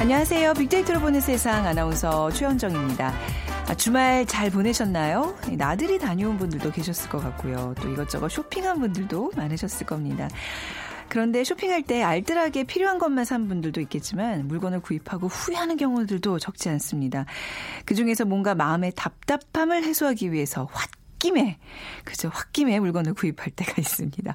안녕하세요. 빅데이터로 보는 세상 아나운서 최현정입니다. 주말 잘 보내셨나요? 나들이 다녀온 분들도 계셨을 것 같고요. 또 이것저것 쇼핑한 분들도 많으셨을 겁니다. 그런데 쇼핑할 때 알뜰하게 필요한 것만 산 분들도 있겠지만 물건을 구입하고 후회하는 경우들도 적지 않습니다. 그중에서 뭔가 마음의 답답함을 해소하기 위해서 홧김에 물건을 구입할 때가 있습니다.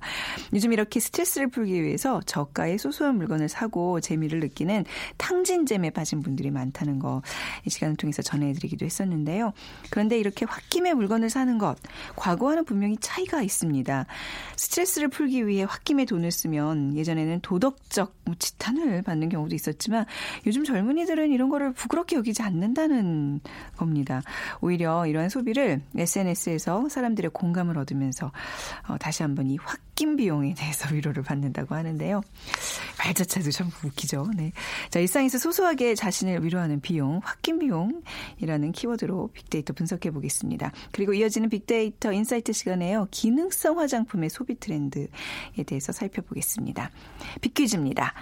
요즘 이렇게 스트레스를 풀기 위해서 저가의 소소한 물건을 사고 재미를 느끼는 탕진잼에 빠진 분들이 많다는 거 이 시간을 통해서 전해드리기도 했었는데요. 그런데 이렇게 홧김에 물건을 사는 것, 과거와는 분명히 차이가 있습니다. 스트레스를 풀기 위해 홧김에 돈을 쓰면 예전에는 도덕적 지탄을 받는 경우도 있었지만 요즘 젊은이들은 이런 거를 부끄럽게 여기지 않는다는 겁니다. 오히려 이러한 소비를 SNS에서 사람들의 공감을 얻으면서 다시 한번 이 홧김 비용에 대해서 위로를 받는다고 하는데요. 말 자체도 참 웃기죠. 네. 자, 일상에서 소소하게 자신을 위로하는 비용, 홧김 비용이라는 키워드로 빅데이터 분석해 보겠습니다. 그리고 이어지는 빅데이터 인사이트 시간에요. 기능성 화장품의 소비 트렌드에 대해서 살펴보겠습니다. 빅퀴즈입니다.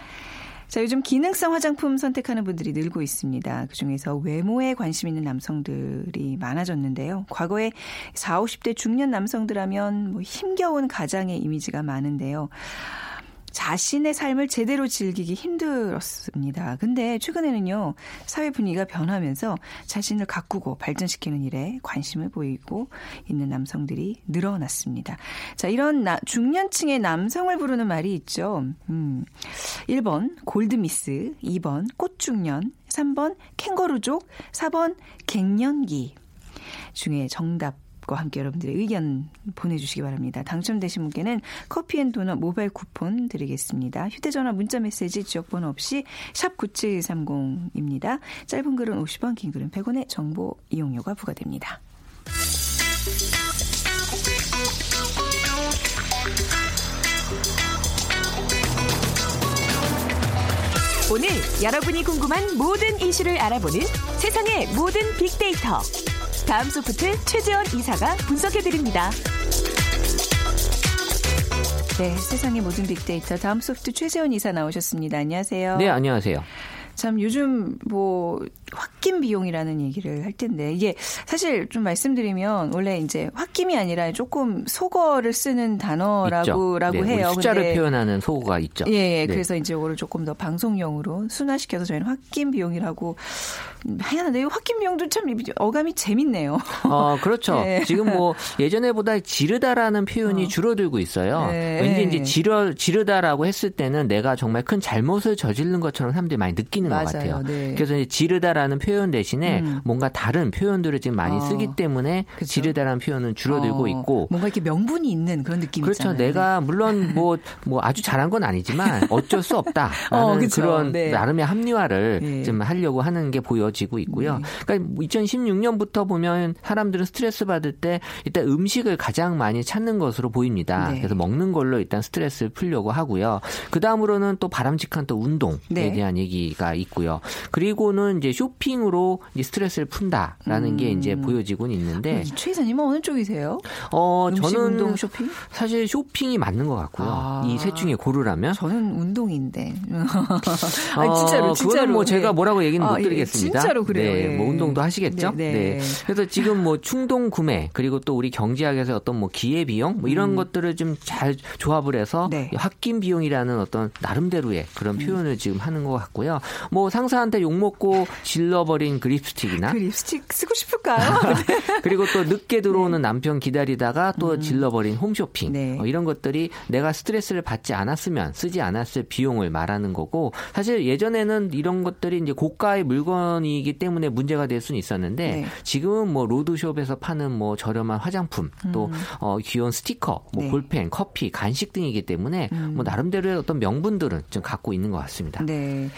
자, 요즘 기능성 화장품 선택하는 분들이 늘고 있습니다. 그중에서 외모에 관심 있는 남성들이 많아졌는데요. 과거에 40, 50대 중년 남성들 하면 힘겨운 가장의 이미지가 많은데요. 자신의 삶을 제대로 즐기기 힘들었습니다. 근데 최근에는요, 사회 분위기가 변하면서 자신을 가꾸고 발전시키는 일에 관심을 보이고 있는 남성들이 늘어났습니다. 자, 이런 중년층의 남성을 부르는 말이 있죠. 1번 골드미스, 2번 꽃중년, 3번 캥거루족, 4번 갱년기 중에 정답 과 함께 여러분들의 의견 보내주시기 바랍니다. 당첨되신 분께는 커피앤도넛 모바일 쿠폰 드리겠습니다. 휴대전화 문자메시지 지역번호 없이 샵 9730입니다. 짧은 글은 50원, 긴 글은 100원의 정보 이용료가 부과됩니다. 오늘 여러분이 궁금한 모든 이슈를 알아보는 세상의 모든 빅데이터. 다음 소프트 최재원 이사가 분석해드립니다. 네, 세상의 모든 빅데이터 다음 소프트 최재원 이사 나오셨습니다. 안녕하세요. 네, 안녕하세요. 참 요즘 홧김 비용이라는 얘기를 할 텐데 이게 사실 좀 말씀드리면 원래 이제 홧김이 아니라 조금 속어를 쓰는 단어라고 네, 해요. 숫자를 근데, 표현하는 속어가 있죠. 예, 네. 그래서 이제 이거를 조금 더 방송용으로 순화시켜서 저희는 홧김 비용이라고 하는데 이 홧김 비용도 참 어감이 재밌네요. 그렇죠. 네. 지금 예전에보다 지르다라는 표현이 줄어들고 있어요. 네. 왠지 이제 지르다라고 했을 때는 내가 정말 큰 잘못을 저지른 것처럼 사람들이 많이 느끼는 맞아요. 것 같아요. 네. 그래서 이제 지르다라는 표현 대신에 뭔가 다른 표현들을 지금 많이 쓰기 때문에 그쵸? 지르다라는 표현은 줄어들고 있고 뭔가 이렇게 명분이 있는 그런 느낌이잖아요. 그렇죠. 내가 물론 뭐 아주 잘한 건 아니지만 어쩔 수 없다. 그런 네. 나름의 합리화를 네. 좀 하려고 하는 게 보여지고 있고요. 네. 그러니까 2016년부터 보면 사람들은 스트레스 받을 때 일단 음식을 가장 많이 찾는 것으로 보입니다. 네. 그래서 먹는 걸로 일단 스트레스를 풀려고 하고요. 그 다음으로는 또 바람직한 또 운동에 네. 대한 얘기가 있고요. 그리고는 이제 쇼핑으로 이제 스트레스를 푼다라는 게 이제 보여지고는 있는데 최 이사님은 어느 쪽이세요? 음식, 저는 운동, 쇼핑? 사실 쇼핑이 맞는 것 같고요. 이 셋 중에 고르라면 저는 운동인데. 아니, 진짜로. 그건 제가 뭐라고 얘기는 못 드리겠습니다. 진짜로 그래요. 네, 예. 운동도 하시겠죠. 네. 그래서 지금 충동 구매 그리고 또 우리 경제학에서 어떤 기회 비용 이런 것들을 좀 잘 조합을 해서 홧김 비용이라는 어떤 나름대로의 그런 표현을 지금 하는 것 같고요. 뭐 상사한테 욕먹고 질러버린 그 립스틱이나. 그 립스틱 쓰고 싶을까요? 그리고 또 늦게 들어오는 남편 기다리다가 또 질러버린 홈쇼핑. 네. 이런 것들이 내가 스트레스를 받지 않았으면 쓰지 않았을 비용을 말하는 거고, 사실 예전에는 이런 것들이 이제 고가의 물건이기 때문에 문제가 될 수는 있었는데 네. 지금은 뭐 로드숍에서 파는 뭐 저렴한 화장품 또 귀여운 스티커, 뭐 네. 볼펜, 커피, 간식 등이기 때문에 뭐 나름대로의 어떤 명분들은 좀 갖고 있는 것 같습니다. 네,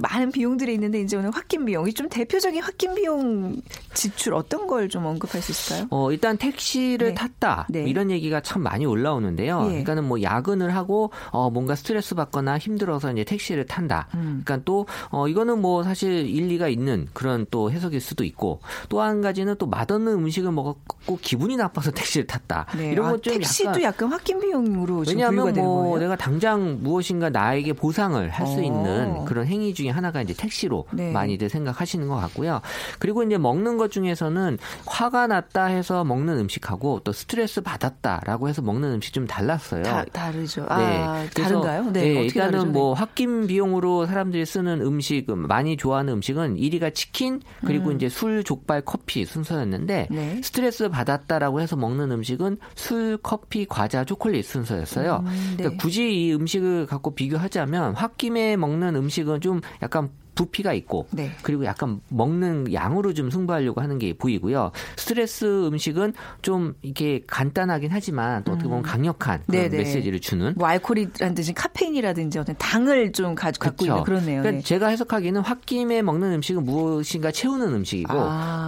많은 비용들이 있는데 이제 오늘 확긴 비용, 이 좀 대표적인 확긴 비용 지출 어떤 걸 좀 언급할 수 있을까요? 일단 택시를 네. 탔다 네. 이런 얘기가 참 많이 올라오는데요. 예. 그러니까는 뭐 야근을 하고 뭔가 스트레스 받거나 힘들어서 이제 택시를 탄다. 그러니까 또 이거는 뭐 사실 일리가 있는 그런 또 해석일 수도 있고, 또 한 가지는 또 맛없는 음식을 먹었고 기분이 나빠서 택시를 탔다. 네. 이런 것 좀 택시도 약간 확긴 비용으로 지금 분류가 되는 거예요. 왜냐하면 뭐 내가 당장 무엇인가 나에게 보상을 할 수 있는 그런 행위 중에 하나가 이제 택시로 네. 많이들 생각하시는 것 같고요. 그리고 이제 먹는 것 중에서는 화가 났다 해서 먹는 음식하고 또 스트레스 받았다라고 해서 먹는 음식 좀 달랐어요. 다르죠. 네. 아, 다른가요? 네. 네. 일단은 다르죠? 뭐 확긴 비용으로 사람들이 쓰는 음식, 많이 좋아하는 음식은 1위가 치킨, 그리고 이제 술, 족발, 커피 순서였는데 네. 스트레스 받았다라고 해서 먹는 음식은 술, 커피, 과자, 초콜릿 순서였어요. 네. 그러니까 굳이 이 음식을 갖고 비교하자면 홧김에 먹는 음식은 좀 약간 부피가 있고 네. 그리고 약간 먹는 양으로 좀 승부하려고 하는 게 보이고요. 스트레스 음식은 좀 이렇게 간단하긴 하지만 또 어떻게 보면 강력한 그런 메시지를 주는. 뭐 알코올이라든지 카페인이라든지 어떤 당을 좀 갖고 있는 그러네요. 그러니까 네. 제가 해석하기에는 홧김에 먹는 음식은 무엇인가 채우는 음식이고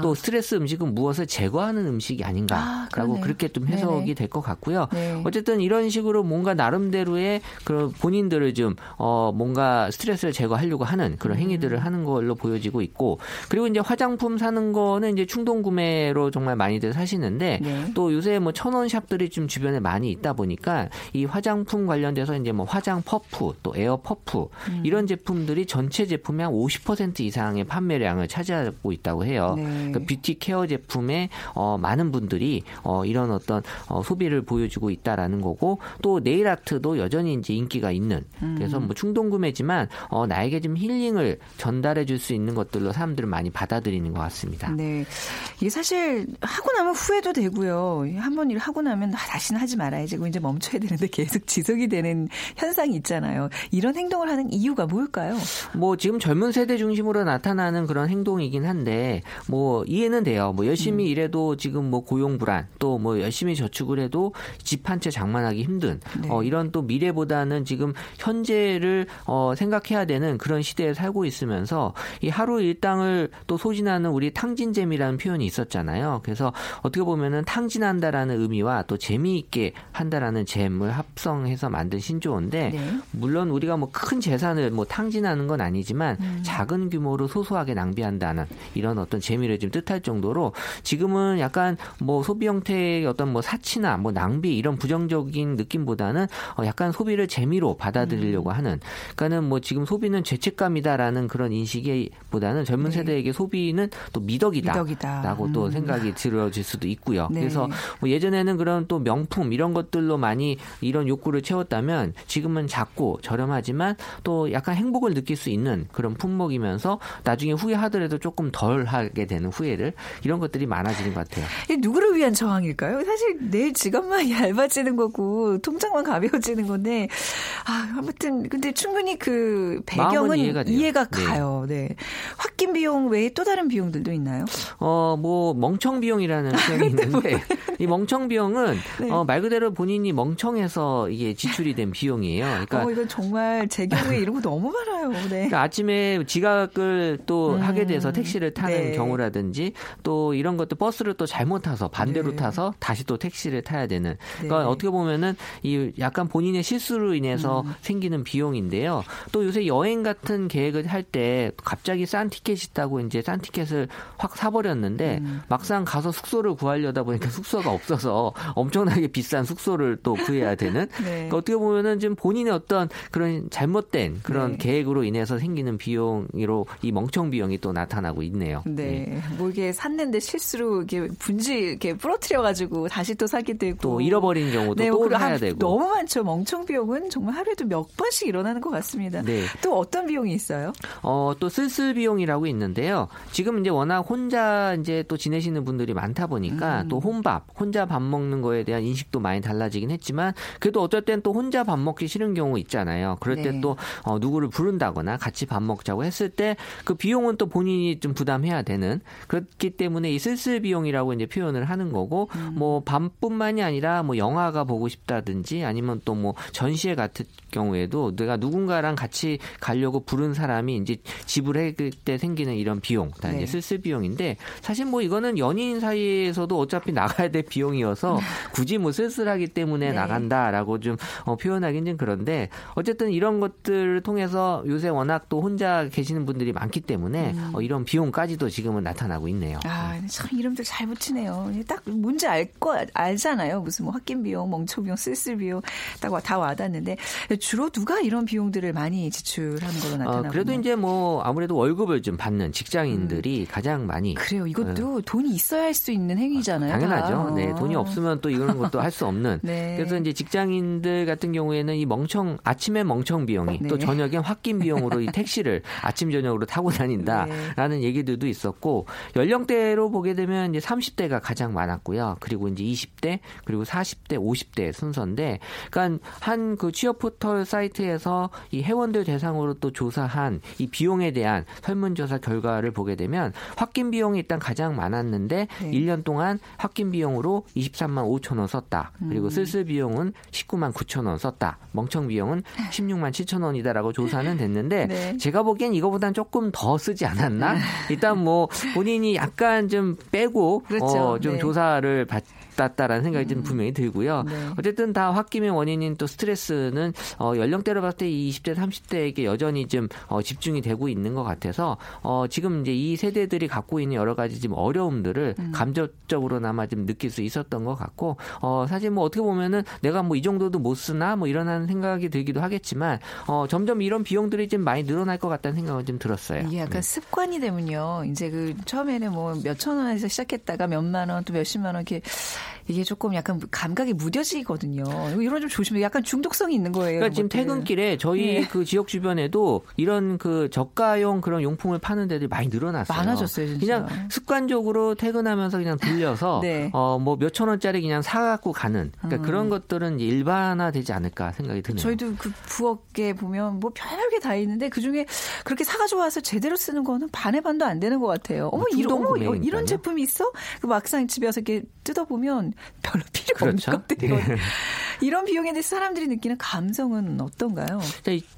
또 스트레스 음식은 무엇을 제거하는 음식이 아닌가라고 그렇게 좀 해석이 될 것 같고요. 네. 어쨌든 이런 식으로 뭔가 나름대로의 그런 본인들을 좀 뭔가 스트레스를 제거하려고 하는 그런 행위 들을 하는 걸로 보여지고 있고, 그리고 이제 화장품 사는 거는 이제 충동 구매로 정말 많이들 사시는데 네. 또 요새 뭐 1,000원 샵들이 좀 주변에 많이 있다 보니까 이 화장품 관련돼서 이제 뭐 화장 퍼프, 또 에어 퍼프 이런 제품들이 전체 제품의 한 50% 이상의 판매량을 차지하고 있다고 해요. 네. 그러니까 뷰티 케어 제품에 많은 분들이 이런 어떤 소비를 보여주고 있다라는 거고, 또 네일 아트도 여전히 이제 인기가 있는. 그래서 뭐 충동 구매지만 나에게 좀 힐링을 전달해 줄 수 있는 것들로 사람들은 많이 받아들이는 것 같습니다. 네, 이게 사실 하고 나면 후회도 되고요. 한 번 일을 하고 나면 다시는 하지 말아야지 이제 멈춰야 되는데 계속 지속이 되는 현상이 있잖아요. 이런 행동을 하는 이유가 뭘까요? 뭐 지금 젊은 세대 중심으로 나타나는 그런 행동이긴 한데 뭐 이해는 돼요. 뭐 열심히 일해도 지금 뭐 고용 불안, 또 뭐 열심히 저축을 해도 집 한 채 장만하기 힘든 네. 이런 또 미래보다는 지금 현재를 생각해야 되는 그런 시대에 살고 있으면서 이 하루 일당을 또 소진하는 우리 탕진잼이라는 표현이 있었잖아요. 그래서 어떻게 보면은 탕진한다라는 의미와 또 재미있게 한다라는 잼을 합성해서 만든 신조어인데 네. 물론 우리가 뭐 큰 재산을 뭐 탕진하는 건 아니지만 작은 규모로 소소하게 낭비한다는 이런 어떤 재미를 좀 뜻할 정도로 지금은 약간 뭐 소비 형태의 어떤 뭐 사치나 뭐 낭비 이런 부정적인 느낌보다는 약간 소비를 재미로 받아들이려고 하는, 그러니까는 뭐 지금 소비는 죄책감이다라는 그런 인식보다는 젊은 네. 세대에게 소비는 또 미덕이다라고 또 생각이 들어질 수도 있고요. 네. 그래서 뭐 예전에는 그런 또 명품 이런 것들로 많이 이런 욕구를 채웠다면 지금은 작고 저렴하지만 또 약간 행복을 느낄 수 있는 그런 품목이면서 나중에 후회하더라도 조금 덜하게 되는 후회를, 이런 것들이 많아지는 것 같아요. 누구를 위한 저항일까요? 사실 내 지갑만 얇아지는 거고 통장만 가벼워지는 건데 아무튼 근데 충분히 그 배경은 이해가 가요. 네. 네. 확긴 비용 외에 또 다른 비용들도 있나요? 뭐 멍청 비용이라는 표현이 있는데 이 멍청 비용은 네. 말 그대로 본인이 멍청해서 이게 지출이 된 비용이에요. 그러니까 이건 정말 제 경우에 이런 거 너무 많아요. 네. 그러니까 아침에 지각을 또 하게 돼서 택시를 타는 네. 경우라든지 또 이런 것도 버스를 또 잘못 타서 반대로 네. 타서 다시 또 택시를 타야 되는. 그러니까 네. 어떻게 보면은 이 약간 본인의 실수로 인해서 생기는 비용인데요. 또 요새 여행 같은 계획을 할 때 갑자기 싼 티켓이 있다고 이제 싼 티켓을 확 사버렸는데 막상 가서 숙소를 구하려다 보니까 숙소가 없어서 엄청나게 비싼 숙소를 또 구해야 되는. 네. 그러니까 어떻게 보면은 지금 본인의 어떤 그런 잘못된 그런 네. 계획으로 인해서 생기는 비용으로 이 멍청 비용이 또 나타나고 있네요. 네, 네. 뭐 이게 샀는데 실수로 이게 분지 이렇게 부러뜨려가지고 다시 또 사게 되고 또 잃어버린 경우도 네, 또 사야 되고 너무 많죠. 멍청 비용은 정말 하루에도 몇 번씩 일어나는 것 같습니다. 네. 또 어떤 비용이 있어요? 또 슬슬 비용이라고 있는데요. 지금 이제 워낙 혼자 이제 또 지내시는 분들이 많다 보니까 또 혼밥, 혼자 밥 먹는 거에 대한 인식도 많이 달라지긴 했지만 그래도 어쩔 땐 또 혼자 밥 먹기 싫은 경우 있잖아요. 그럴 네. 때 또 누구를 부른다거나 같이 밥 먹자고 했을 때 그 비용은 또 본인이 좀 부담해야 되는 그렇기 때문에 이 슬슬 비용이라고 이제 표현을 하는 거고 뭐 밤뿐만이 아니라 뭐 영화가 보고 싶다든지 아니면 또 뭐 전시회 같은 경우에도 내가 누군가랑 같이 가려고 부른 사람이 이제 지불할 때 생기는 이런 비용, 다 이제 슬슬 비용인데 사실 뭐 이거는 연인 사이에서도 어차피 나가야 될 비용이어서 굳이 뭐 쓸쓸하기 때문에 네. 나간다라고 좀 표현하긴 좀 그런데 어쨌든 이런 것들을 통해서 요새 워낙 또 혼자 계시는 분들이 많기 때문에 이런 비용까지도 지금은 나타나고 있네요. 아, 참 이름들 잘 붙이네요. 딱 뭔지 알잖아요. 무슨 뭐 홧김 비용, 멍청 비용, 쓸쓸 비용 딱 다 와닿는데 주로 누가 이런 비용들을 많이 지출하는 걸로 나타나고 그래도 이제 뭐 아무래도 월급을 좀 받는 직장인들이 가장 많이 그래요. 이것도 돈이 있어야 할 수 있는 행위잖아요. 당연하죠. 네, 돈이 없으면 또 이런 것도 할 수 없는. 네. 그래서 이제 직장인들 같은 경우에는 이 아침에 멍청 비용이 네. 또 저녁에 홧김 비용으로 이 택시를 아침 저녁으로 타고 다닌다라는 네. 얘기들도 있었고 연령대로 보게 되면 이제 30대가 가장 많았고요. 그리고 이제 20대 그리고 40대 50대 순서인데, 그러니까 한 그 취업 포털 사이트에서 이 회원들 대상으로 또 조사한 이 비용에 대한 설문조사 결과를 보게 되면 홧김 비용이 일단 가장 많았는데 네. 1년 동안 홧김 비용으로 23만 5천 원 썼다. 그리고 슬슬 비용은 19만 9천 원 썼다. 멍청 비용은 16만 7천 원이다라고 조사는 됐는데 네. 제가 보기엔 이거보단 조금 더 쓰지 않았나? 일단 뭐 본인이 약간 좀 빼고 그렇죠. 좀 네. 조사를 받았다라는 생각이 좀 분명히 들고요. 네. 어쨌든 다 홧김의 원인인 또 스트레스는 연령대로 봤을 때 20대, 30대에게 여전히 좀 집중이 되고 있는 것 같아서 지금 이제 이 세대들이 갖고 있는 여러 가지 좀 어려움들을 감정적으로나마 좀 느낄 수 있었던 것 같고 사실 뭐 어떻게 보면은 내가 뭐 이 정도도 못 쓰나 뭐 이런 생각이 들기도 하겠지만 점점 이런 비용들이 좀 많이 늘어날 것 같다는 생각은 좀 들었어요. 이게 약간 습관이 되면요. 이제 그 처음에는 뭐 몇천 원에서 시작했다가 몇만 원 또 몇십만 원 이렇게 이게 조금 약간 감각이 무뎌지거든요. 이런 좀 조심해요. 약간 중독성이 있는 거예요. 그러니까 지금 퇴근길에 저희 네. 그 지역 주변에도 이런 그 저가용 그런 용품을 파는 데들이 많이 늘어났어요. 많아졌어요, 진짜. 그냥 습관적으로 퇴근하면서 그냥 들려서 네. 뭐 몇천 원짜리 그냥 사갖고 가는 그러니까 그런 것들은 일반화되지 않을까 생각이 드네요. 저희도 그 부엌에 보면 뭐 별게 다 있는데 그중에 그렇게 사가지고 와서 제대로 쓰는 거는 반의 반도 안 되는 것 같아요. 이런 제품이 있어? 그 막상 집에 와서 이렇게 뜯어보면 별로 필요가 그렇죠? 없는 것들이거든요. 이런 비용에 대해서 사람들이 느끼는 감성은 어떤가요?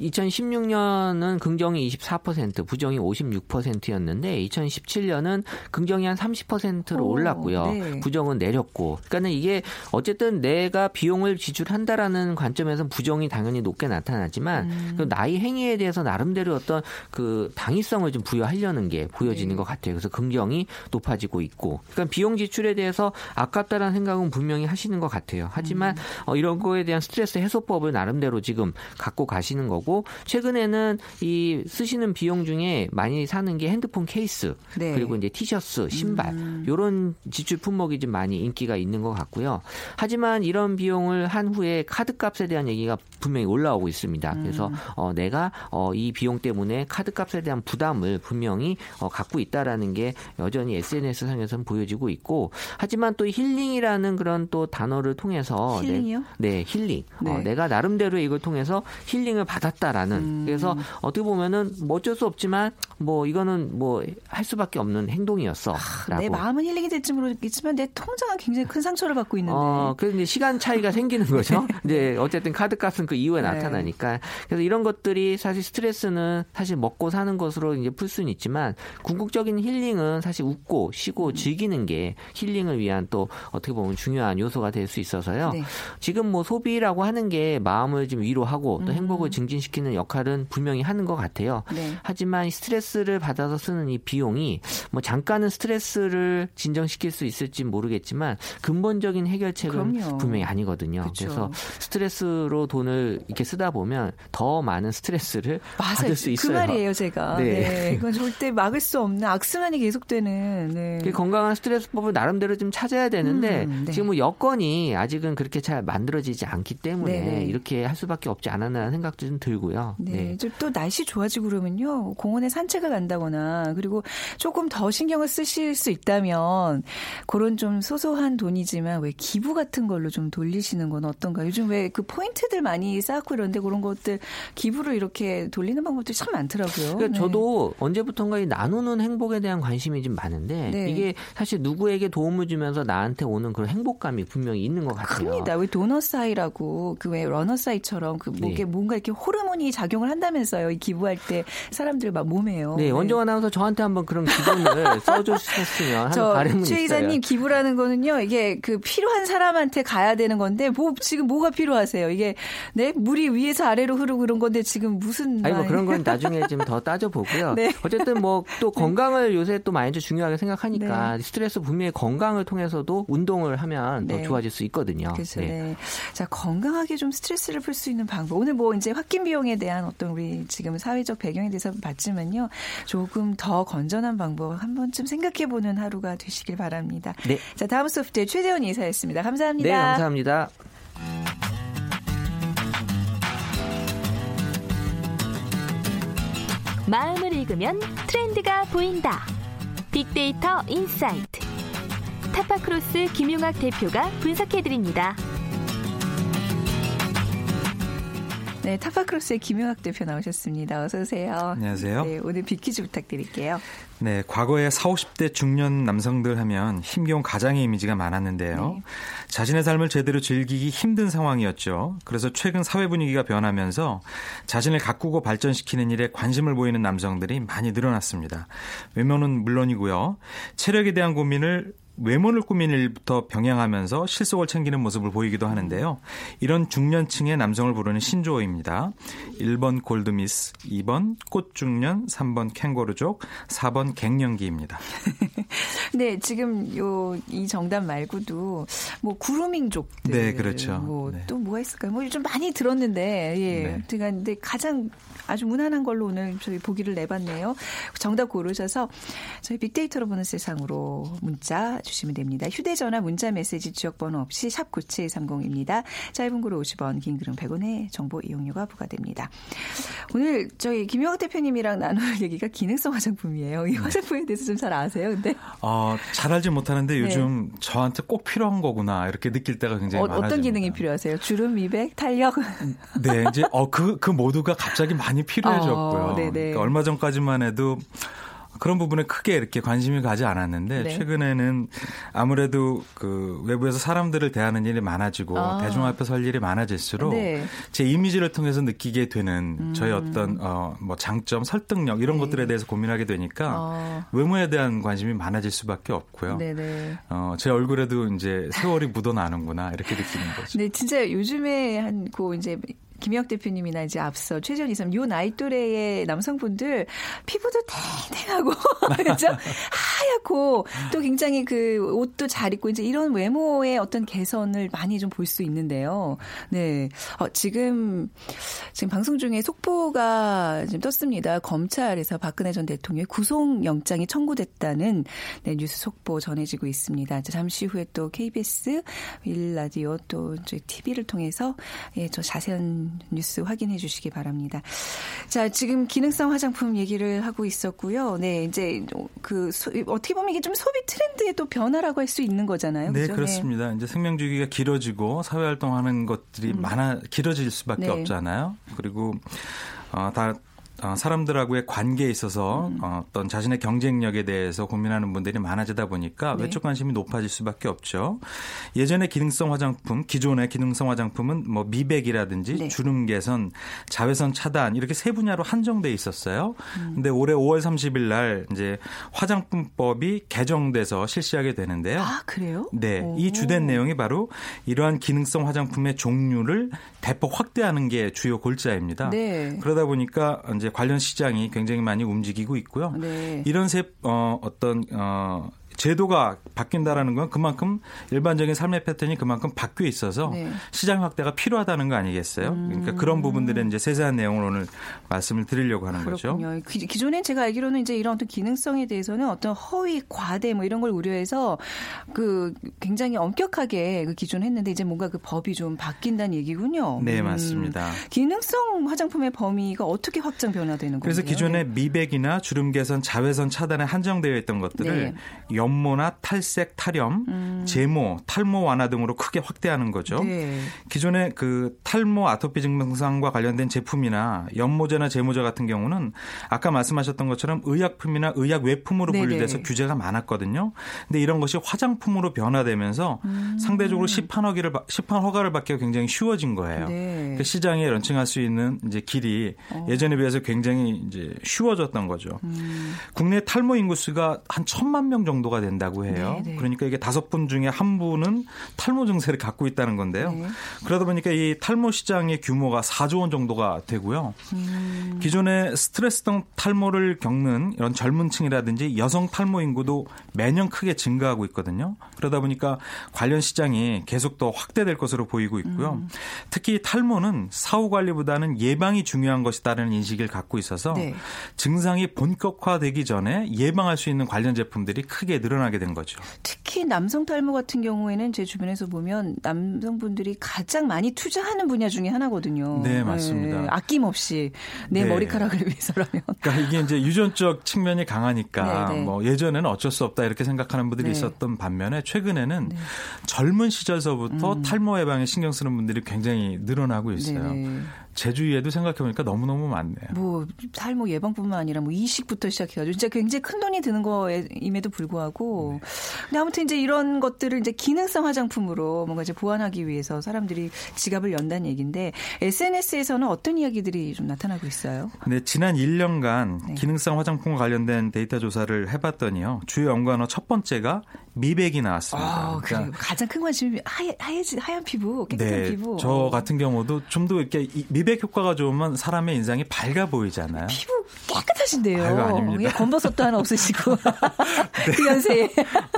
2016년은 긍정이 24%, 부정이 56%였는데 2017년은 긍정이 한 30%로 올랐고요. 네. 부정은 내렸고. 그러니까 이게 어쨌든 내가 비용을 지출한다라는 관점에서는 부정이 당연히 높게 나타나지만 그 나이 행위에 대해서 나름대로 어떤 그 당위성을 좀 부여하려는 게 보여지는 네. 것 같아요. 그래서 긍정이 높아지고 있고. 그러니까 비용 지출에 대해서 아깝다라는 생각은 분명히 하시는 것 같아요. 하지만 이런 거에 대한 스트레스 해소법을 나름대로 지금 갖고 가시는 거고 최근에는 이 쓰시는 비용 중에 많이 사는 게 핸드폰 케이스 네. 그리고 이제 티셔츠, 신발 이런 지출 품목이 좀 많이 인기가 있는 것 같고요. 하지만 이런 비용을 한 후에 카드값에 대한 얘기가 분명히 올라오고 있습니다. 그래서 내가 이 비용 때문에 카드값에 대한 부담을 분명히 갖고 있다라는 게 여전히 SNS 상에서는 보여지고 있고 하지만 또 힐링이라는 그런 또 단어를 통해서 힐링이요? 네, 힐링. 네. 내가 나름대로 이걸 통해서 힐링을 받았다라는. 그래서 어떻게 보면은 뭐 어쩔 수 없지만 뭐 이거는 뭐 할 수밖에 없는 행동이었어. 내 마음은 힐링이 될지 모르겠지만 내 통장은 굉장히 큰 상처를 받고 있는데. 그래서 이제 시간 차이가 생기는 거죠. 이제 어쨌든 카드값은 그 이후에 네. 나타나니까. 그래서 이런 것들이 사실 스트레스는 사실 먹고 사는 것으로 이제 풀 수는 있지만 궁극적인 힐링은 사실 웃고 쉬고 즐기는 게 힐링을 위한 또 어떻게 보면 중요한 요소가 될 수 있어서요. 네. 지금 뭐 소비라고 하는 게 마음을 좀 위로하고 또 행복을 증진시키는 역할은 분명히 하는 것 같아요. 네. 하지만 스트레스를 받아서 쓰는 이 비용이 뭐 잠깐은 스트레스를 진정시킬 수 있을지 모르겠지만 근본적인 해결책은 그럼요. 분명히 아니거든요. 그쵸. 그래서 스트레스로 돈을 이렇게 쓰다 보면 더 많은 스트레스를 맞아요. 받을 수 있어요. 그 말이에요, 제가. 네. 네. 이건 절대 막을 수 없는 악순환이 계속되는. 네. 건강한 스트레스법을 나름대로 좀 찾아야 되는데 네. 지금 뭐 여건이 아직은 그렇게 잘 만들어지지 만들어지지 않기 때문에 네네. 이렇게 할 수밖에 없지 않았나 생각도 좀 들고요. 네. 네. 또 날씨 좋아지고 그러면요. 공원에 산책을 간다거나 그리고 조금 더 신경을 쓰실 수 있다면 그런 좀 소소한 돈이지만 왜 기부 같은 걸로 좀 돌리시는 건 어떤가? 요즘 왜 그 포인트들 많이 쌓고 이런데 그런 것들 기부로 이렇게 돌리는 방법도 참 많더라고요. 그러니까 네. 저도 언제부턴가 이 나누는 행복에 대한 관심이 좀 많은데 네. 이게 사실 누구에게 도움을 주면서 나한테 오는 그런 행복감이 분명히 있는 것 같아요. 큽니다. 왜 도너사이라고 그 왜 러너사이처럼 그 목에 네. 뭔가 이렇게 호르몬이 작용을 한다면서요. 이 기부할 때 사람들 막 몸에요. 네, 원정 아나운서 저한테 한번 그런 기분을 써주셨으면 하는 바람은 있어요. 최 이사님 기부라는 거는요. 이게 그 필요한 사람한테 가야 되는 건데 뭐 지금 뭐가 필요하세요? 이게 네 물이 위에서 아래로 흐르고 그런 건데 지금 무슨 아니 뭐 그런 건 나중에 좀 더 따져보고요. 네. 어쨌든 뭐 또 건강을 요새 또 많이 중요하게 생각하니까 네. 스트레스 분명히 건강을 통해서도 운동을 하면 네. 더 좋아질 수 있거든요. 그렇죠. 네. 네. 자 건강하게 좀 스트레스를 풀 수 있는 방법. 오늘 뭐 이제 확긴 비용에 대한 어떤 우리 지금 사회적 배경에 대해서 봤지만요. 조금 더 건전한 방법 한 번쯤 생각해보는 하루가 되시길 바랍니다. 네. 자 다음 소프트의 최재원 이사였습니다. 감사합니다. 네, 감사합니다. 마음을 읽으면 트렌드가 보인다. 빅데이터 인사이트. 타파크로스 김용학 대표가 분석해드립니다. 네, 타파크로스의 김용학 대표 나오셨습니다. 어서 오세요. 안녕하세요. 네, 오늘 빅퀴즈 부탁드릴게요. 네, 과거에 40, 50대 중년 남성들 하면 힘겨운 가장의 이미지가 많았는데요. 네. 자신의 삶을 제대로 즐기기 힘든 상황이었죠. 그래서 최근 사회 분위기가 변하면서 자신을 가꾸고 발전시키는 일에 관심을 보이는 남성들이 많이 늘어났습니다. 외모는 물론이고요. 체력에 대한 고민을 외모를 꾸미는 일부터 병행하면서 실속을 챙기는 모습을 보이기도 하는데요. 이런 중년층의 남성을 부르는 신조어입니다. 1번 골드미스, 2번 꽃중년, 3번 캥거루족, 4번 갱년기입니다. 네, 지금 이 정답 말고도 뭐 그루밍족들, 네, 그렇죠. 뭐 또 뭐가 있을까요? 뭐 요즘 많이 들었는데, 예, 제가 네. 근데 가장 아주 무난한 걸로 오늘 저희 보기를 내봤네요. 정답 고르셔서 저희 빅데이터로 보는 세상으로 문자 주시면 됩니다. 휴대전화 문자 메시지 지역번호 없이 샵 9730입니다. 짧은 글은 50원, 긴 글은 100원의 정보 이용료가 부과됩니다. 오늘 저희 김용학 대표님이랑 나눌 얘기가 기능성 화장품이에요. 이 화장품에 대해서 좀 잘 아세요? 근데 잘 알지 못하는데 요즘 네. 저한테 꼭 필요한 거구나 이렇게 느낄 때가 굉장히 많아집니다. 어떤 기능이 필요하세요? 주름, 미백, 탄력? 네, 이제 그 모두가 갑자기 많이 필요해졌고요. 그러니까 얼마 전까지만 해도 그런 부분에 크게 이렇게 관심이 가지 않았는데 네. 최근에는 아무래도 그 외부에서 사람들을 대하는 일이 많아지고 대중 앞에 설 일이 많아질수록 네. 제 이미지를 통해서 느끼게 되는 저의 어떤 뭐 장점, 설득력 이런 네. 것들에 대해서 고민하게 되니까 외모에 대한 관심이 많아질 수밖에 없고요. 네네. 제 얼굴에도 이제 세월이 묻어나는구나 이렇게 느끼는 거죠. 네, 진짜 요즘에 한고 이제. 김영학 대표님이나 이제 앞서 최재원 이사님 요 나이 또래의 남성분들 피부도 탱탱하고 그렇죠? 하얗고 또 굉장히 그 옷도 잘 입고 이제 이런 외모의 어떤 개선을 많이 좀 볼 수 있는데요. 네, 지금 방송 중에 속보가 지금 떴습니다. 검찰에서 박근혜 전 대통령의 구속 영장이 청구됐다는 네, 뉴스 속보 전해지고 있습니다. 잠시 후에 또 KBS 1라디오 또 TV를 통해서 예, 저 자세한 뉴스 확인해 주시기 바랍니다. 자, 지금 기능성 화장품 얘기를 하고 있었고요. 네, 이제 어떻게 보면 이게 좀 소비 트렌드의 또 변화라고 할 수 있는 거잖아요. 네, 그렇죠? 그렇습니다. 네. 이제 생명주기가 길어지고 사회 활동하는 것들이 길어질 수밖에 네. 없잖아요. 그리고 사람들하고의 관계에 있어서 어떤 자신의 경쟁력에 대해서 고민하는 분들이 많아지다 보니까 네. 외적 관심이 높아질 수밖에 없죠. 예전의 기존의 기능성 화장품은 뭐 미백이라든지 네. 주름 개선, 자외선 차단 이렇게 세 분야로 한정돼 있었어요. 근데 올해 5월 30일 날 이제 화장품법이 개정돼서 실시하게 되는데요. 아, 그래요? 네. 오. 이 주된 내용이 바로 이러한 기능성 화장품의 종류를 대폭 확대하는 게 주요 골자입니다. 네. 그러다 보니까 이제 관련 시장이 굉장히 많이 움직이고 있고요. 네. 이런 어떤 제도가 바뀐다라는 건 그만큼 일반적인 삶의 패턴이 그만큼 바뀌어 있어서 네. 시장 확대가 필요하다는 거 아니겠어요? 그러니까 그런 부분들은 이제 세세한 내용을 오늘 말씀을 드리려고 하는 그렇군요. 거죠. 기존에 제가 알기로는 이제 이런 어떤 기능성에 대해서는 어떤 허위, 과대 뭐 이런 걸 우려해서 그 굉장히 엄격하게 그 기존했는데 이제 뭔가 그 법이 좀 바뀐다는 얘기군요. 네, 맞습니다. 기능성 화장품의 범위가 어떻게 확장 변화되는 거예요? 그래서 기존에 미백이나 주름 개선, 자외선 차단에 한정되어 있던 것들을 네. 연모나 탈색, 탈염, 제모, 탈모 완화 등으로 크게 확대하는 거죠. 네. 기존에 그 탈모 아토피 증상과 관련된 제품이나 연모제나 제모제 같은 경우는 아까 말씀하셨던 것처럼 의약품이나 의약 외품으로 분류돼서 네네. 규제가 많았거든요. 그런데 이런 것이 화장품으로 변화되면서 상대적으로 시판 허가를 받기가 굉장히 쉬워진 거예요. 네. 그러니까 시장에 런칭할 수 있는 이제 길이 예전에 비해서 굉장히 이제 쉬워졌던 거죠. 국내 탈모 인구수가 한 1,000만 명 정도가 된다고 해요. 네네. 그러니까 이게 5분 중에 한 분은 탈모 증세를 갖고 있다는 건데요. 네. 그러다 보니까 이 탈모 시장의 규모가 4조 원 정도가 되고요. 기존에 스트레스성 탈모를 겪는 이런 젊은 층이라든지 여성 탈모 인구도 매년 크게 증가하고 있거든요. 그러다 보니까 관련 시장이 계속 더 확대될 것으로 보이고 있고요. 특히 탈모는 사후 관리보다는 예방이 중요한 것이라는 인식을 갖고 있어서 네. 증상이 본격화되기 전에 예방할 수 있는 관련 제품들이 크게 늘어나게 된 거죠. 특히 남성 탈모 같은 경우에는 제 주변에서 보면 남성분들이 가장 많이 투자하는 분야 중에 하나거든요. 네, 맞습니다. 네, 아낌없이 내 네. 머리카락을 위해서라면. 그러니까 이게 이제 유전적 측면이 강하니까 네, 네. 뭐 예전에는 어쩔 수 없다 이렇게 생각하는 분들이 네. 있었던 반면에 최근에는 네. 젊은 시절서부터 탈모 예방에 신경 쓰는 분들이 굉장히 늘어나고 있어요. 네. 제 주위에도 생각해보니까 너무너무 많네요. 뭐 탈모 예방뿐만 아니라 뭐 이식부터 시작해가지고 진짜 굉장히 큰 돈이 드는 거임에도 불구하고 네. 근데 아무튼 이제 이런 것들을 이제 기능성 화장품으로 뭔가 이제 보완하기 위해서 사람들이 지갑을 연다는 얘기인데 SNS에서는 어떤 이야기들이 좀 나타나고 있어요? 네, 지난 1년간 네. 기능성 화장품과 관련된 데이터 조사를 해봤더니요. 주요 연관어 첫 번째가 미백이 나왔습니다. 아, 그러니까 그래요. 가장 큰 관심이 하얀 피부, 깨끗한 네, 피부. 저 같은 경우도 좀 더 이렇게 미백 효과가 좋으면 사람의 인상이 밝아 보이잖아요. 피부 깨끗하신데요. 아유, 아닙니다. 예, 검버섯도 하나 없으시고. 네. 그 연세에.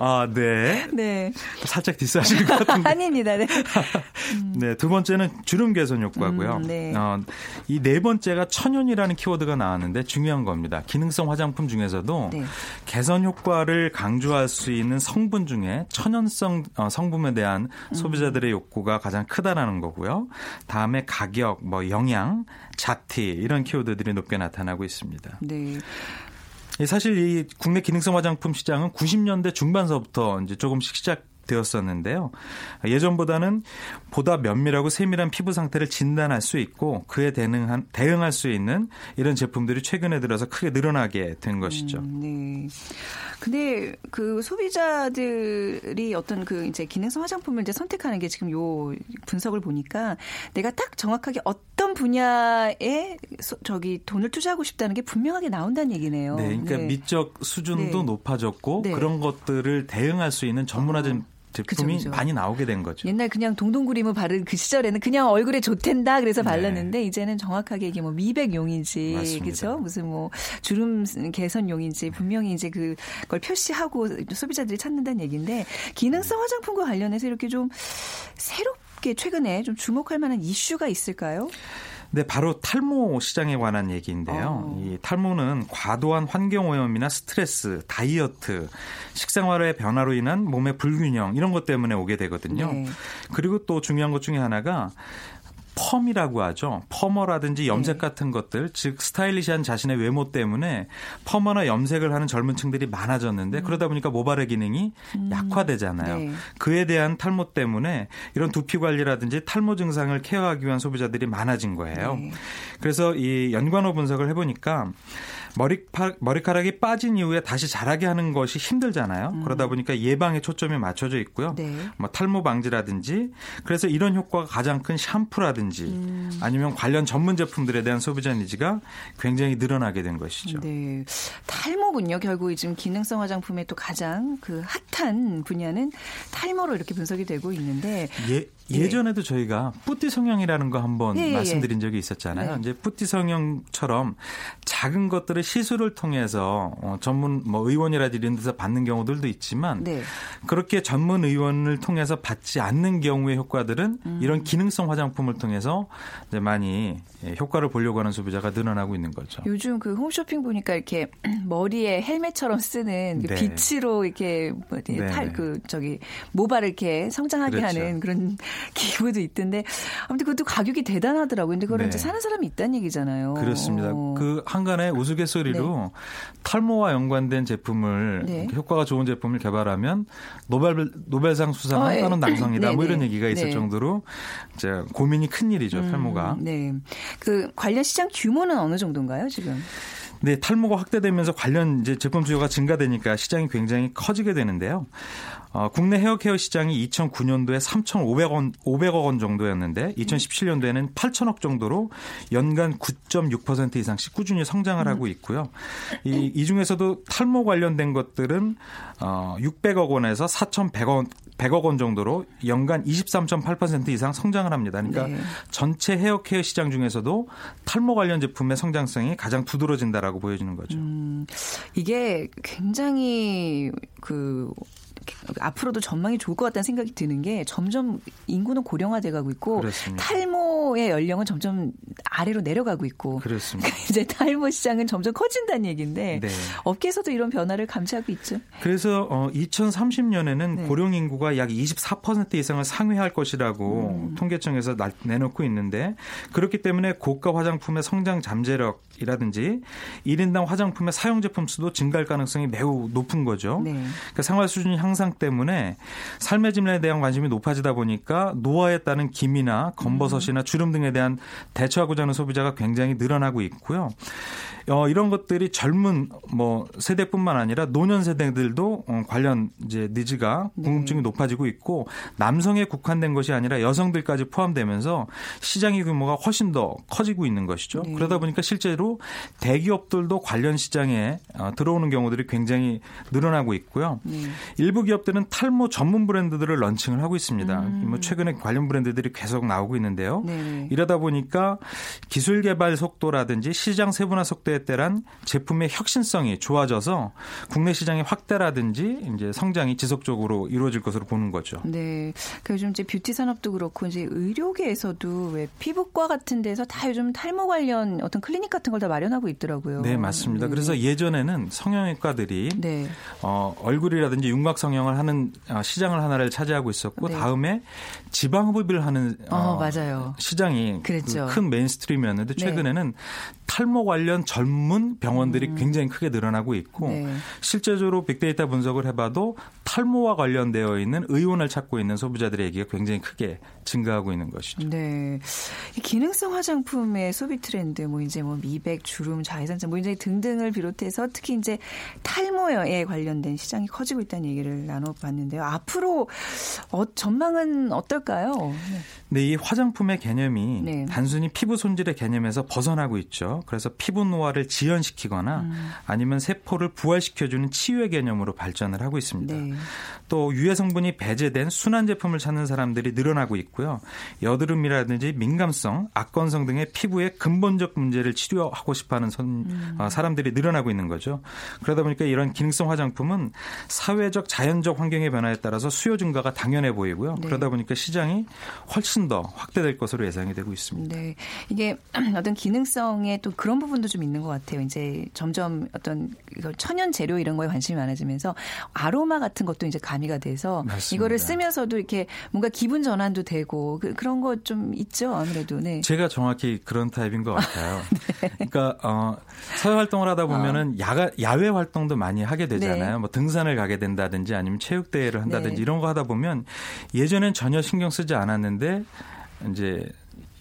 아, 네. 네. 살짝 디스하실 것 같은데. 아닙니다. 네. 네, 두 번째는 주름 개선 효과고요. 네. 이 네 번째가 천연이라는 키워드가 나왔는데 중요한 겁니다. 기능성 화장품 중에서도 네. 개선 효과를 강조할 수 있는 성분 중에 천연성 성분에 대한 소비자들의 욕구가 가장 크다라는 거고요. 다음에 가격, 뭐 영양, 잡티 이런 키워드들이 높게 나타나고 있습니다. 네. 사실 이 국내 기능성 화장품 시장은 90년대 중반서부터 이제 조금씩 시작되었었는데요. 예전보다는 보다 면밀하고 세밀한 피부 상태를 진단할 수 있고 그에 대응할 수 있는 이런 제품들이 최근에 들어서 크게 늘어나게 된 것이죠. 네. 근데 그 소비자들이 어떤 그 이제 기능성 화장품을 이제 선택하는 게 지금 요 분석을 보니까 내가 딱 정확하게 어떤 분야에 돈을 투자하고 싶다는 게 분명하게 나온다는 얘기네요. 네, 그러니까 네. 미적 수준도 네. 높아졌고 네. 그런 것들을 대응할 수 있는 전문화된 제품이 그쵸. 많이 나오게 된 거죠. 옛날 그냥 동동구림을 바른 그 시절에는 그냥 얼굴에 좋댄다 그래서 발랐는데 네. 이제는 정확하게 이게 뭐 미백용인지 그렇죠? 무슨 뭐 주름 개선용인지 분명히 이제 그걸 표시하고 소비자들이 찾는다는 얘기인데 기능성 화장품과 관련해서 이렇게 좀 새롭게 최근에 좀 주목할 만한 이슈가 있을까요? 네, 바로 탈모 시장에 관한 얘기인데요. 이 탈모는 과도한 환경오염이나 스트레스, 다이어트, 식생활의 변화로 인한 몸의 불균형 이런 것 때문에 오게 되거든요. 네. 그리고 또 중요한 것 중에 하나가 펌이라고 하죠. 퍼머라든지 염색 네. 같은 것들, 즉 스타일리시한 자신의 외모 때문에 퍼머나 염색을 하는 젊은 층들이 많아졌는데 그러다 보니까 모발의 기능이 약화되잖아요. 네. 그에 대한 탈모 때문에 이런 두피 관리라든지 탈모 증상을 케어하기 위한 소비자들이 많아진 거예요. 네. 그래서 이 연관어 분석을 해보니까 머리카락이 빠진 이후에 다시 자라게 하는 것이 힘들잖아요. 그러다 보니까 예방에 초점이 맞춰져 있고요. 네. 뭐 탈모 방지라든지 그래서 이런 효과가 가장 큰 샴푸라든지 아니면 관련 전문 제품들에 대한 소비자 니즈가 굉장히 늘어나게 된 것이죠. 네. 탈모군요. 결국 지금 기능성 화장품의 또 가장 그 핫한 분야는 탈모로 이렇게 분석이 되고 있는데 예전에도 저희가 뿌띠 성형이라는 거 한번 말씀드린 적이 있었잖아요. 이제 뿌띠 성형처럼 작은 것들을 시술을 통해서 전문 뭐 의원이라든지 이런 데서 받는 경우들도 있지만 그렇게 전문 의원을 통해서 받지 않는 경우의 효과들은 이런 기능성 화장품을 통해서 이제 많이 효과를 보려고 하는 소비자가 늘어나고 있는 거죠. 요즘 그 홈쇼핑 보니까 이렇게 머리에 헬멧처럼 쓰는 빛으로 이렇게 그 저기 모발을 이렇게 성장하게 하는 그런 기부도 있던데 아무튼 그것도 가격이 대단하더라고요. 근데 그걸 이제 사는 사람이 있다는 얘기잖아요. 그렇습니다. 그 한간의 우스갯소리로 탈모와 연관된 제품을 효과가 좋은 제품을 개발하면 노벨상 수상 한가는 당상이다. 뭐 이런 얘기가 있을 정도로 이제 고민이 큰 일이죠. 탈모가. 그 관련 시장 규모는 어느 정도인가요, 지금? 네, 탈모가 확대되면서 관련 이제 제품 수요가 증가되니까 시장이 굉장히 커지게 되는데요. 국내 헤어케어 시장이 2009년도에 3,500억 원 정도였는데 2017년도에는 8,000억 정도로 연간 9.6% 이상씩 꾸준히 성장을 하고 있고요. 이 중에서도 탈모 관련된 것들은 600억 원에서 4,100억 원 정도로 연간 23.8% 이상 성장을 합니다. 그러니까 전체 헤어케어 시장 중에서도 탈모 관련 제품의 성장성이 가장 두드러진다라고 보여지는 거죠. 이게 굉장히 그 앞으로도 전망이 좋을 것 같다는 생각이 드는 게 점점 인구는 고령화돼가고 있고 탈모의 연령은 점점 아래로 내려가고 있고 이제 탈모 시장은 점점 커진다는 얘기인데 업계에서도 이런 변화를 감지하고 있죠. 그래서 2030년에는 고령 인구가 약 24% 이상을 상회할 것이라고 통계청에서 내놓고 있는데 그렇기 때문에 고가 화장품의 성장 잠재력이라든지 1인당 화장품의 사용 제품 수도 증가할 가능성이 매우 높은 거죠. 그러니까 생활 수준이 향상 때문에 삶의 질에 대한 관심이 높아지다 보니까 노화에 따른 기미나 검버섯이나 주름 등에 대한 대처하고자 하는 소비자가 굉장히 늘어나고 있고요. 이런 것들이 젊은 뭐 세대뿐만 아니라 노년 세대들도 관련 이제 니즈가 궁금증이 높아지고 있고 남성에 국한된 것이 아니라 여성들까지 포함되면서 시장의 규모가 훨씬 더 커지고 있는 것이죠. 그러다 보니까 실제로 대기업들도 관련 시장에 들어오는 경우들이 굉장히 늘어나고 있고요. 일부 기업들은 탈모 전문 브랜드들을 런칭을 하고 있습니다. 뭐 최근에 관련 브랜드들이 계속 나오고 있는데요. 이러다 보니까 기술 개발 속도라든지 시장 세분화 속도에 따른 제품의 혁신성이 좋아져서 국내 시장의 확대라든지 이제 성장이 지속적으로 이루어질 것으로 보는 거죠. 네, 그 요즘 이제 뷰티 산업도 그렇고 이제 의료계에서도 왜 피부과 같은 데서 다 요즘 탈모 관련 어떤 클리닉 같은 걸 다 마련하고 있더라고요. 네, 맞습니다. 그래서 예전에는 성형외과들이 얼굴이라든지 윤곽 성형을 하는 시장을 하나를 차지하고 있었고 다음에 지방흡입을 하는 시장이 큰 메인스트림이었는데 최근에는 탈모 관련 전문 병원들이 굉장히 크게 늘어나고 있고 실제적으로 빅데이터 분석을 해봐도 탈모와 관련되어 있는 의원을 찾고 있는 소비자들의 얘기가 굉장히 크게 증가하고 있는 것이죠. 네, 기능성 화장품의 소비 트렌드, 이제 미백, 주름, 자외선차, 이제 등등을 비롯해서 특히 이제 탈모에 관련된 시장이 커지고 있다는 얘기를 나눠봤는데요. 앞으로 전망은 어떨까요? 네, 이 화장품의 개념이 단순히 피부 손질의 개념에서 벗어나고 있죠. 그래서 피부 노화를 지연시키거나 아니면 세포를 부활시켜주는 치유의 개념으로 발전을 하고 있습니다. 또 유해 성분이 배제된 순한 제품을 찾는 사람들이 늘어나고 있고요. 여드름이라든지 민감성, 악건성 등의 피부의 근본적 문제를 치료하고 싶어하는 사람들이 늘어나고 있는 거죠. 그러다 보니까 이런 기능성 화장품은 사회적, 자연적 환경의 변화에 따라서 수요 증가가 당연해 보이고요. 그러다 보니까 시장이 훨씬 더 확대될 것으로 예상이 되고 있습니다. 네, 이게 어떤 기능성의 또 그런 부분도 좀 있는 것 같아요. 이제 점점 어떤 천연 재료 이런 거에 관심이 많아지면서 아로마 같은 것도 이제 가미가 돼서 이거를 쓰면서도 이렇게 뭔가 기분 전환도 되고 그런 거 좀 있죠. 아무래도. 제가 정확히 그런 타입인 것 같아요. 그러니까 사회 활동을 하다 보면은 야외 활동도 많이 하게 되잖아요. 뭐 등산을 가게 된다든지 아니면 체육대회를 한다든지 이런 거 하다 보면 예전엔 전혀 신경 쓰지 않았는데 이제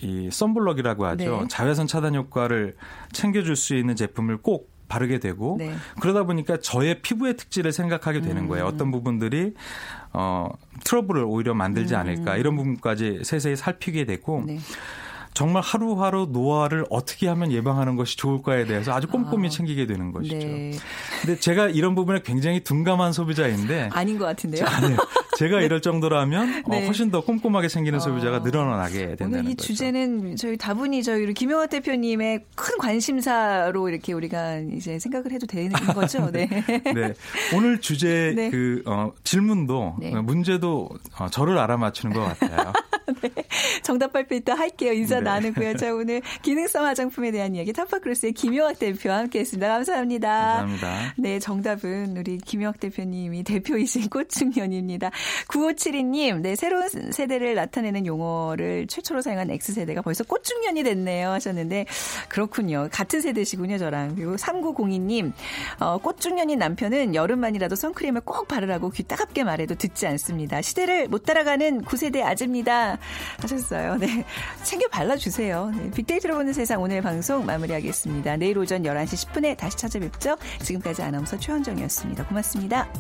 이 선블럭이라고 하죠. 자외선 차단 효과를 챙겨줄 수 있는 제품을 꼭 바르게 되고 그러다 보니까 저의 피부의 특질을 생각하게 되는 거예요. 어떤 부분들이 트러블을 오히려 만들지 않을까 이런 부분까지 세세히 살피게 되고 정말 하루하루 노화를 어떻게 하면 예방하는 것이 좋을까에 대해서 아주 꼼꼼히 챙기게 되는 것이죠. 네. 근데 제가 이런 부분에 굉장히 둔감한 소비자인데 아닌 것 같은데요. 아니요. 제가 이럴 정도라면 네. 훨씬 더 꼼꼼하게 챙기는 소비자가 늘어나게 된다는 오늘 이 거죠. 주제는 저희 다분히 저희 김용학 대표님의 큰 관심사로 이렇게 우리가 이제 생각을 해도 되는 거죠. 네. 네. 오늘 주제 네. 질문도 네. 문제도 저를 알아맞추는 것 같아요. 네. 정답 발표 이따 할게요. 인사 네. 나누고요. 자, 오늘 기능성 화장품에 대한 이야기 타파크로스의 김용학 대표와 함께했습니다. 감사합니다. 감사합니다. 네, 정답은 우리 김용학 대표님이 대표이신 꽃중년입니다. 9572님, 네, 새로운 세대를 나타내는 용어를 최초로 사용한 X세대가 벌써 꽃중년이 됐네요 하셨는데 그렇군요. 같은 세대시군요, 저랑. 그리고 3902님, 꽃중년인 남편은 여름만이라도 선크림을 꼭 바르라고 귀 따갑게 말해도 듣지 않습니다. 시대를 못 따라가는 9세대 아재입니다 하셨어요. 네, 챙겨 발라주세요. 네, 빅데이터로 보는 세상 오늘 방송 마무리하겠습니다. 내일 오전 11시 10분에 다시 찾아뵙죠. 지금까지 아나운서 최원정이었습니다. 고맙습니다.